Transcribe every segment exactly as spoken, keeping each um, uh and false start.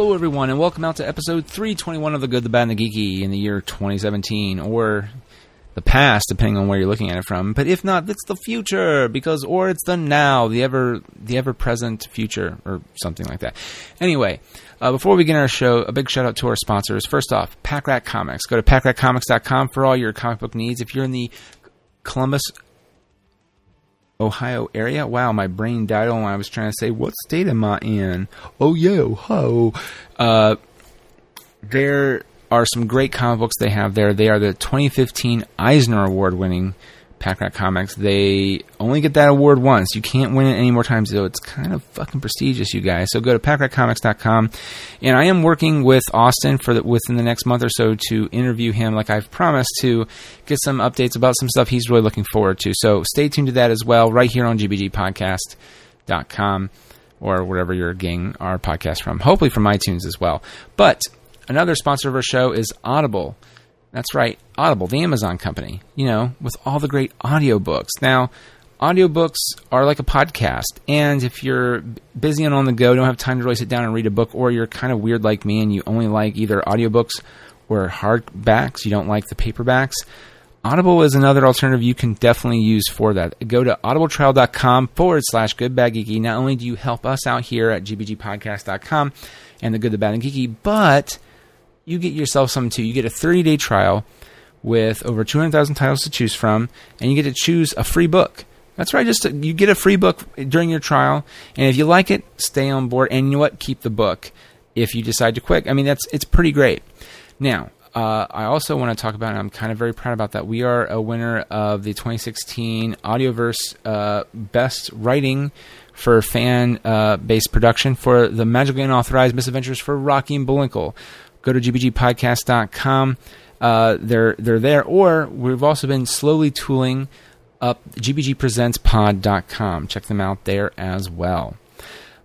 Hello, everyone, and welcome out to episode three twenty-one of The Good, The Bad, and The Geeky in the year twenty seventeen, or the past, depending on where you're looking at it from. But if not, it's the future, because, or it's the now, the ever, the ever-present future, or something like that. Anyway, uh, before we begin our show, a big shout-out to our sponsors. First off, Packrat Comics. Go to packrat comics dot com for all your comic book needs. If you're in the Columbus, Ohio area. Wow, my brain died on when I was trying to say, what state am I in? Oh, yo, ho. Uh, there are some great comic books they have there. They are the twenty fifteen Eisner Award-winning Packrat Comics. They only get that award once. You can't win it any more times, though. It's kind of fucking prestigious, you guys. So go to packrat comics dot com. And I am working with Austin for the, within the next month or so to interview him, like I've promised, to get some updates about some stuff he's really looking forward to. So stay tuned to that as well, right here on g b g podcast dot com or wherever you're getting our podcast from. Hopefully from iTunes as well. But another sponsor of our show is Audible. That's right, Audible, the Amazon company, you know, with all the great audiobooks. Now, audiobooks are like a podcast, and if you're busy and on the go, don't have time to really sit down and read a book, or you're kind of weird like me and you only like either audiobooks or hardbacks, you don't like the paperbacks, Audible is another alternative you can definitely use for that. Go to audibletrial.com forward slash goodbadgeeky. Not only do you help us out here at g b g podcast dot com and the Good, the Bad, and Geeky, but you get yourself something too. You get a thirty-day trial with over two hundred thousand titles to choose from, and you get to choose a free book. That's right, just a, you get a free book during your trial, and if you like it, stay on board, and you know what? Keep the book if you decide to quit. I mean, that's it's pretty great. Now, uh, I also want to talk about, and I'm kind of very proud about that, we are a winner of the twenty sixteen Audioverse uh, Best Writing for Fan-Based uh, Production for The Magical and Unauthorized Misadventures for Rocky and Bullwinkle. Go to g b g podcast dot com. Uh, they're they're there. Or we've also been slowly tooling up g b g presents pod dot com. Check them out there as well.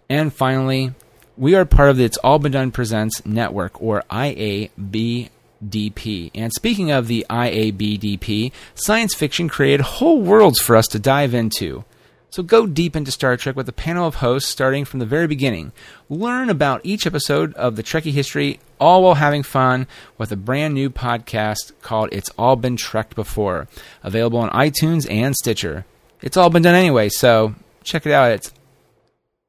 And finally, we are part of the It's All Been Done Presents Network, or I A B D P. And speaking of the I A B D P, science fiction created whole worlds for us to dive into. So go deep into Star Trek with a panel of hosts starting from the very beginning. Learn about each episode of the Trekkie history, all while having fun with a brand new podcast called It's All Been Trekked Before, available on iTunes and Stitcher. It's all been done anyway, so check it out. It's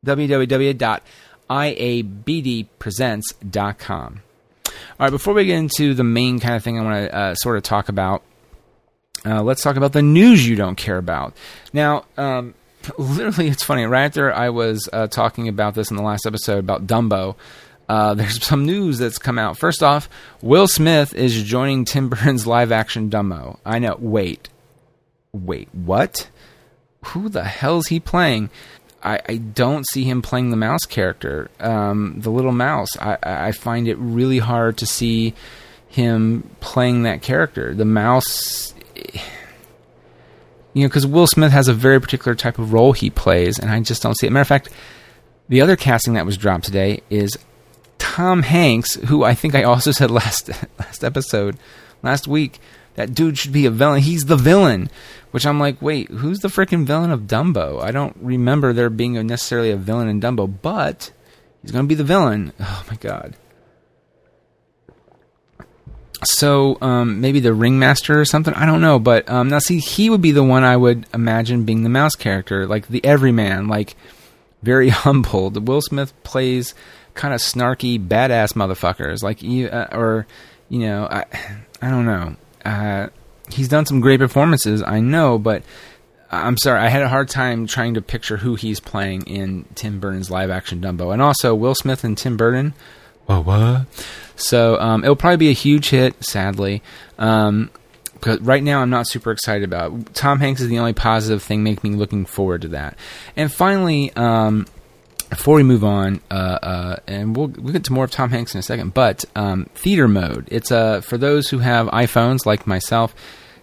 w w w dot i a b d presents dot com. All right, before we get into the main kind of thing I want to uh, sort of talk about, uh, let's talk about the news you don't care about. Now, um... literally, it's funny. Right after I was uh, talking about this in the last episode about Dumbo, uh, there's some news that's come out. First off, Will Smith is joining Tim Burton's live-action Dumbo. I know. Wait. Wait, what? Who the hell is he playing? I, I don't see him playing the mouse character, um, the little mouse. I, I find it really hard to see him playing that character. The mouse... You know, because Will Smith has a very particular type of role he plays, and I just don't see it. Matter of fact, the other casting that was dropped today is Tom Hanks, who I think I also said last last episode, last week, that dude should be a villain. He's the villain, which I'm like, wait, who's the freaking villain of Dumbo? I don't remember there being a, necessarily a villain in Dumbo, but he's going to be the villain. Oh, my God. So um, maybe the ringmaster or something. I don't know, but um, now see, he would be the one I would imagine being the mouse character, like the everyman, like very humble. Will Smith plays kind of snarky, badass motherfuckers, like you uh, or you know, I I don't know. Uh, he's done some great performances, I know, but I'm sorry, I had a hard time trying to picture who he's playing in Tim Burton's live-action Dumbo, and also Will Smith and Tim Burton. Whoa, what? So um, it'll probably be a huge hit, sadly. Um, but right now, I'm not super excited about it. Tom Hanks is the only positive thing making me looking forward to that. And finally, um, before we move on, uh, uh, and we'll, we'll get to more of Tom Hanks in a second, but um, theater mode. It's uh, for those who have iPhones like myself.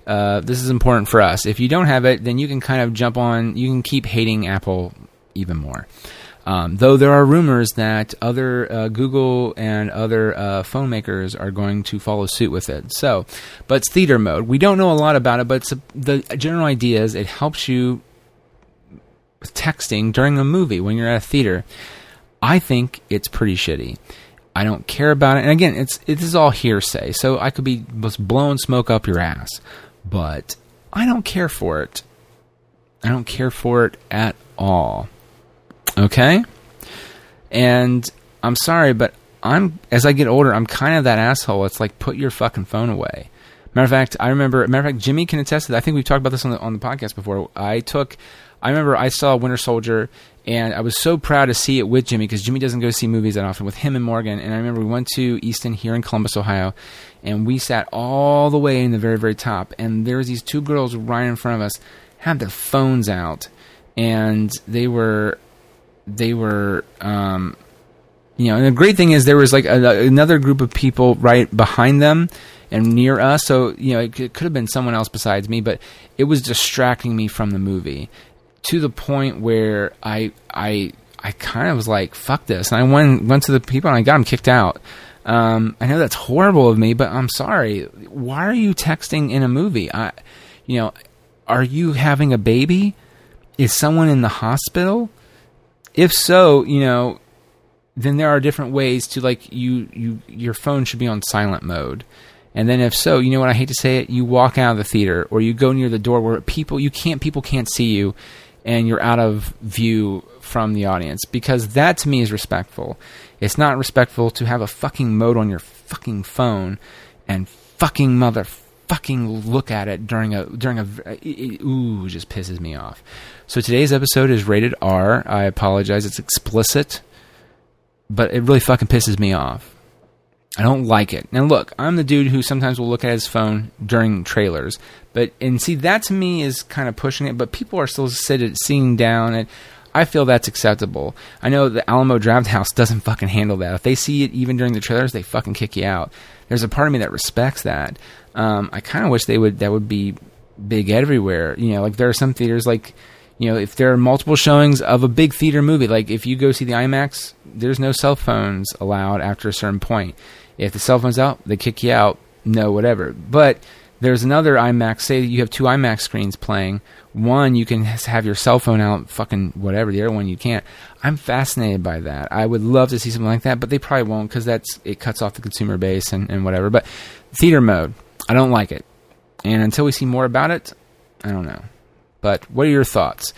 Uh, this is important for us. If you don't have it, then you can kind of jump on. You can keep hating Apple even more. Um, though there are rumors that other uh, Google and other uh, phone makers are going to follow suit with it. So, but it's theater mode. We don't know a lot about it, but it's a, the general idea is it helps you with texting during a movie when you're at a theater. I think it's pretty shitty. I don't care about it. And again, it's it is all hearsay, so I could be just blowing smoke up your ass, but I don't care for it. I don't care for it at all. Okay? And I'm sorry, but I'm as I get older, I'm kind of that asshole. It's like, put your fucking phone away. Matter of fact, I remember. Matter of fact, Jimmy can attest to that. I think we've talked about this on the on the podcast before. I took. I remember I saw Winter Soldier, and I was so proud to see it with Jimmy, because Jimmy doesn't go see movies that often, with him and Morgan. And I remember we went to Easton here in Columbus, Ohio, and we sat all the way in the very, very top. And there was these two girls right in front of us, had their phones out, and they were, they were. Um, You know, and the great thing is there was like a, another group of people right behind them and near us. So, you know, it, it could have been someone else besides me, but it was distracting me from the movie to the point where I I I kind of was like, fuck this. And I went, went to the people and I got them kicked out. Um, I know that's horrible of me, but I'm sorry. Why are you texting in a movie? I, you know, are you having a baby? Is someone in the hospital? If so, you know... then there are different ways to, like, you, you, your phone should be on silent mode. And then if so, you know what, I hate to say it, you walk out of the theater or you go near the door where people, you can't, people can't see you and you're out of view from the audience, because that to me is respectful. It's not respectful to have a fucking mode on your fucking phone and fucking mother fucking look at it during a, during a, it, it, ooh, it just pisses me off. So today's episode is rated R. I apologize. It's explicit. But it really fucking pisses me off. I don't like it. Now, look, I'm the dude who sometimes will look at his phone during trailers. But, and see, that to me is kind of pushing it. But people are still sitting, seeing down it. I feel that's acceptable. I know the Alamo Drafthouse doesn't fucking handle that. If they see it even during the trailers, they fucking kick you out. There's a part of me that respects that. Um, I kind of wish they would. That would be big everywhere. You know, like there are some theaters like... You know, if there are multiple showings of a big theater movie, like if you go see the IMAX, there's no cell phones allowed after a certain point. If the cell phone's out, they kick you out, no, whatever. But there's another IMAX, say you have two IMAX screens playing. One, you can have your cell phone out, fucking whatever. The other one, you can't. I'm fascinated by that. I would love to see something like that, but they probably won't because that's it cuts off the consumer base and, and whatever. But theater mode, I don't like it. And until we see more about it, I don't know. But what are your thoughts?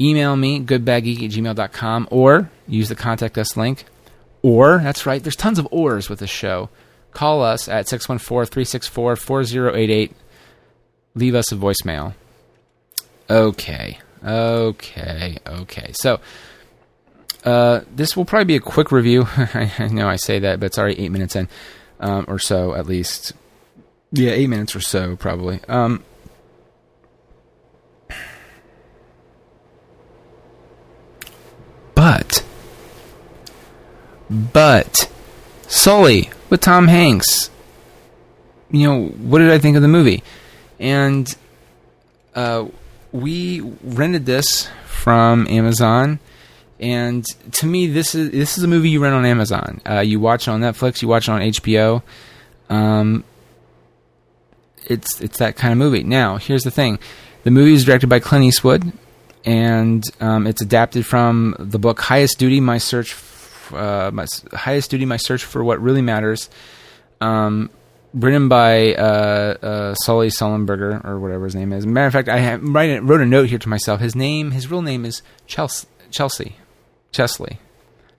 Email me, goodbadgeeky at gmail dot com, or use the contact us link. Or, that's right, there's tons of ors with this show. Call us at six one four, three six four, four zero eight eight. Leave us a voicemail. Okay, okay, okay. So, uh, this will probably be a quick review. I know I say that, but it's already eight minutes in, um, or so at least. Yeah, eight minutes or so, probably. Um... But, but, Sully with Tom Hanks, you know, what did I think of the movie? And uh, we rented this from Amazon, and to me, this is this is a movie you rent on Amazon. Uh, you watch it on Netflix, you watch it on H B O. Um, it's it's that kind of movie. Now, here's the thing: the movie is directed by Clint Eastwood. And um, it's adapted from the book "Highest Duty: My Search, f- uh, my S- Highest Duty: My Search for What Really Matters," um, written by uh, uh, Sully Sullenberger or whatever his name is. Matter of fact, I have, write, wrote a note here to myself. His name, his real name is Chelsea, Chelsea, Chesley,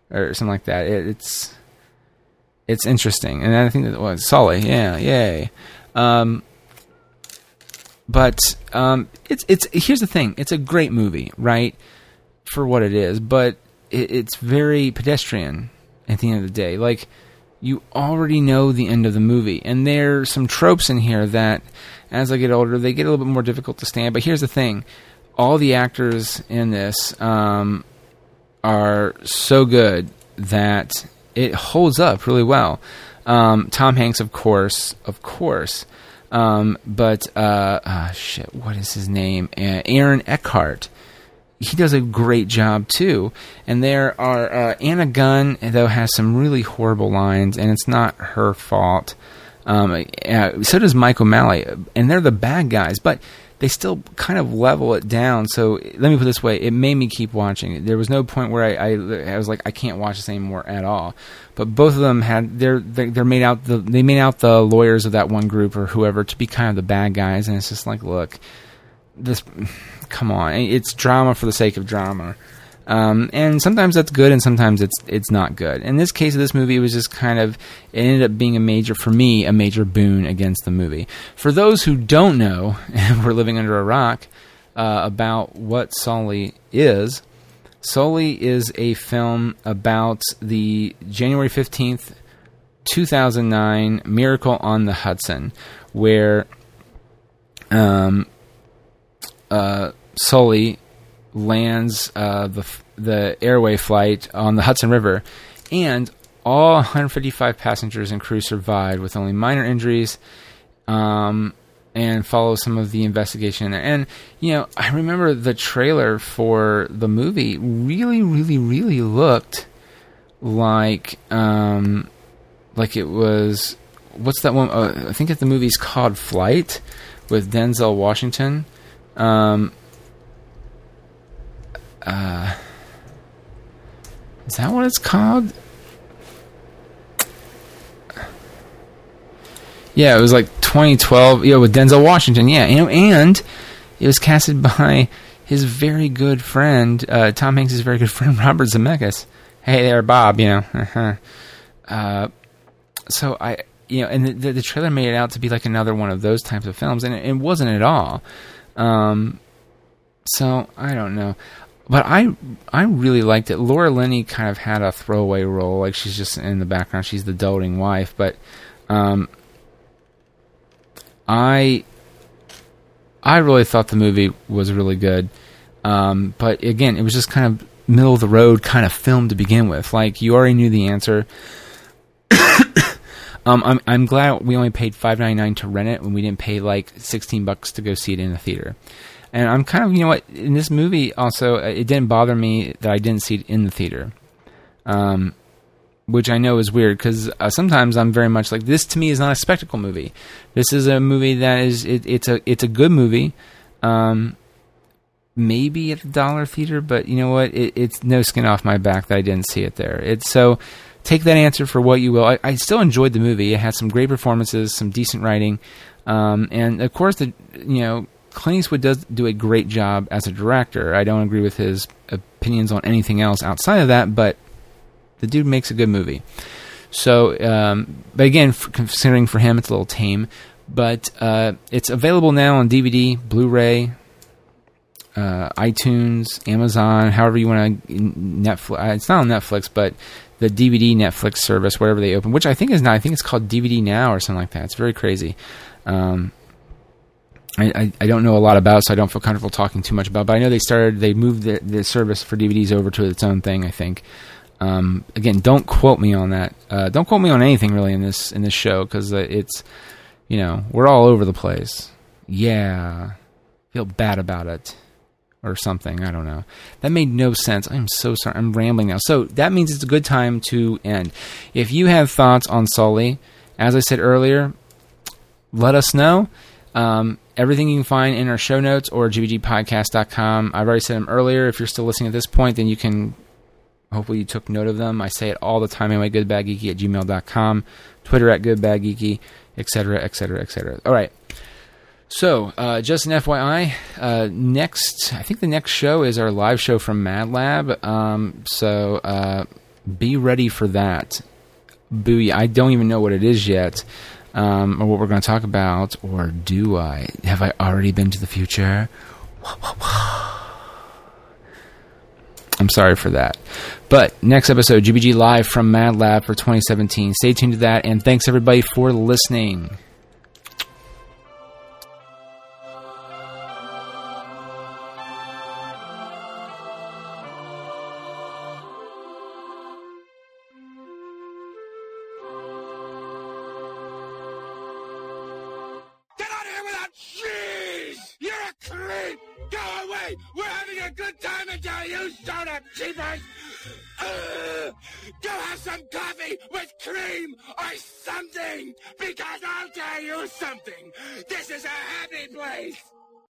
or something like that. It, it's it's interesting, and I think that was Sully. Yeah, yay. Um, But um, it's it's here's the thing. It's a great movie, right, for what it is. But it, it's very pedestrian at the end of the day. Like, you already know the end of the movie. And there are some tropes in here that, as I get older, they get a little bit more difficult to stand. But here's the thing. All the actors in this um, are so good that it holds up really well. Um, Tom Hanks, of course, of course. Um, but, uh, oh shit, what is his name? Uh, Aaron Eckhart. He does a great job too. And there are, uh, Anna Gunn, though, has some really horrible lines and it's not her fault. Um, uh, so does Mike O'Malley, and they're the bad guys, but they still kind of level it down. So let me put it this way. It made me keep watching. There was no point where I, I, I was like, I can't watch this anymore at all. But both of them had they're they're made out the they made out the lawyers of that one group or whoever to be kind of the bad guys, and it's just like, look, this, come on, it's drama for the sake of drama. Um, and sometimes that's good, and sometimes it's it's not good. In this case of this movie, it was just kind of it ended up being a major for me a major boon against the movie. For those who don't know, and we're living under a rock, uh, about what Sully is. Sully is a film about the January fifteenth, two thousand nine miracle on the Hudson, where um, uh, Sully lands uh, the the airway flight on the Hudson River, and all one hundred fifty-five passengers and crew survived with only minor injuries, um, and follow some of the investigation in there. And, you know, I remember the trailer for the movie really, really, really looked like um, like it was... What's that one? Uh, I think the movie's called Flight with Denzel Washington. Um... Uh, is that what it's called? Yeah, it was like twenty twelve, you know, with Denzel Washington. Yeah, you know, and it was casted by his very good friend, uh, Tom Hanks' very good friend, Robert Zemeckis. Hey there, Bob. You know, uh-huh. uh, so I, you know, and the, the trailer made it out to be like another one of those types of films, and it, it wasn't at all. Um, so I don't know. But I I really liked it. Laura Linney kind of had a throwaway role. Like, she's just in the background. She's the doting wife. But um, I I really thought the movie was really good. Um, but, again, it was just kind of middle-of-the-road kind of film to begin with. Like, you already knew the answer. um, I'm, I'm glad we only paid five dollars and ninety-nine cents to rent it when we didn't pay, like, sixteen bucks to go see it in the theater. And I'm kind of, you know what, in this movie also, it didn't bother me that I didn't see it in the theater, um, which I know is weird because uh, sometimes I'm very much like, this to me is not a spectacle movie. This is a movie that is, it, it's a it's a good movie, um, maybe at the dollar theater, but you know what, it, it's no skin off my back that I didn't see it there. It's so take that answer for what you will. I, I still enjoyed the movie. It had some great performances, some decent writing, um, and of course, the you know, Clint Eastwood does do a great job as a director. I don't agree with his opinions on anything else outside of that, but the dude makes a good movie. So, um, but again, for, considering for him, it's a little tame, but uh, it's available now on D V D, Blu-ray, uh, iTunes, Amazon, however you want to, Netflix. It's not on Netflix, but the D V D Netflix service, whatever they open, which I think is not, I think it's called D V D Now or something like that. It's very crazy. Um, I, I don't know a lot about it, so I don't feel comfortable talking too much about it. But I know they started, they moved the, the service for D V Ds over to its own thing, I think. Um, again, don't quote me on that. Uh, don't quote me on anything really in this in this show because it's, you know, we're all over the place. Yeah. Feel bad about it or something. I don't know. That made no sense. I'm so sorry. I'm rambling now. So that means it's a good time to end. If you have thoughts on Sully, as I said earlier, let us know. Um, everything you can find in our show notes or g b g podcast dot com. I've already said them earlier. If you're still listening at this point, then you can, hopefully you took note of them. I say it all the time anyway, goodbadgeeky at gmail dot com, Twitter at goodbadgeeky, et cetera, et cetera, et cetera. All right. So, uh, just an F Y I, uh, next, I think the next show is our live show from Mad Lab. Um, so, uh, be ready for that. Booyah. I don't even know what it is yet. Um, or what we're going to talk about, or do I? Have I already been to the future? I'm sorry for that. But next episode, G B G Live from Mad Lab for twenty seventeen. Stay tuned to that, and thanks everybody for listening. Cheapers! Uh, do have some coffee with cream or something, because I'll tell you something. This is a happy place.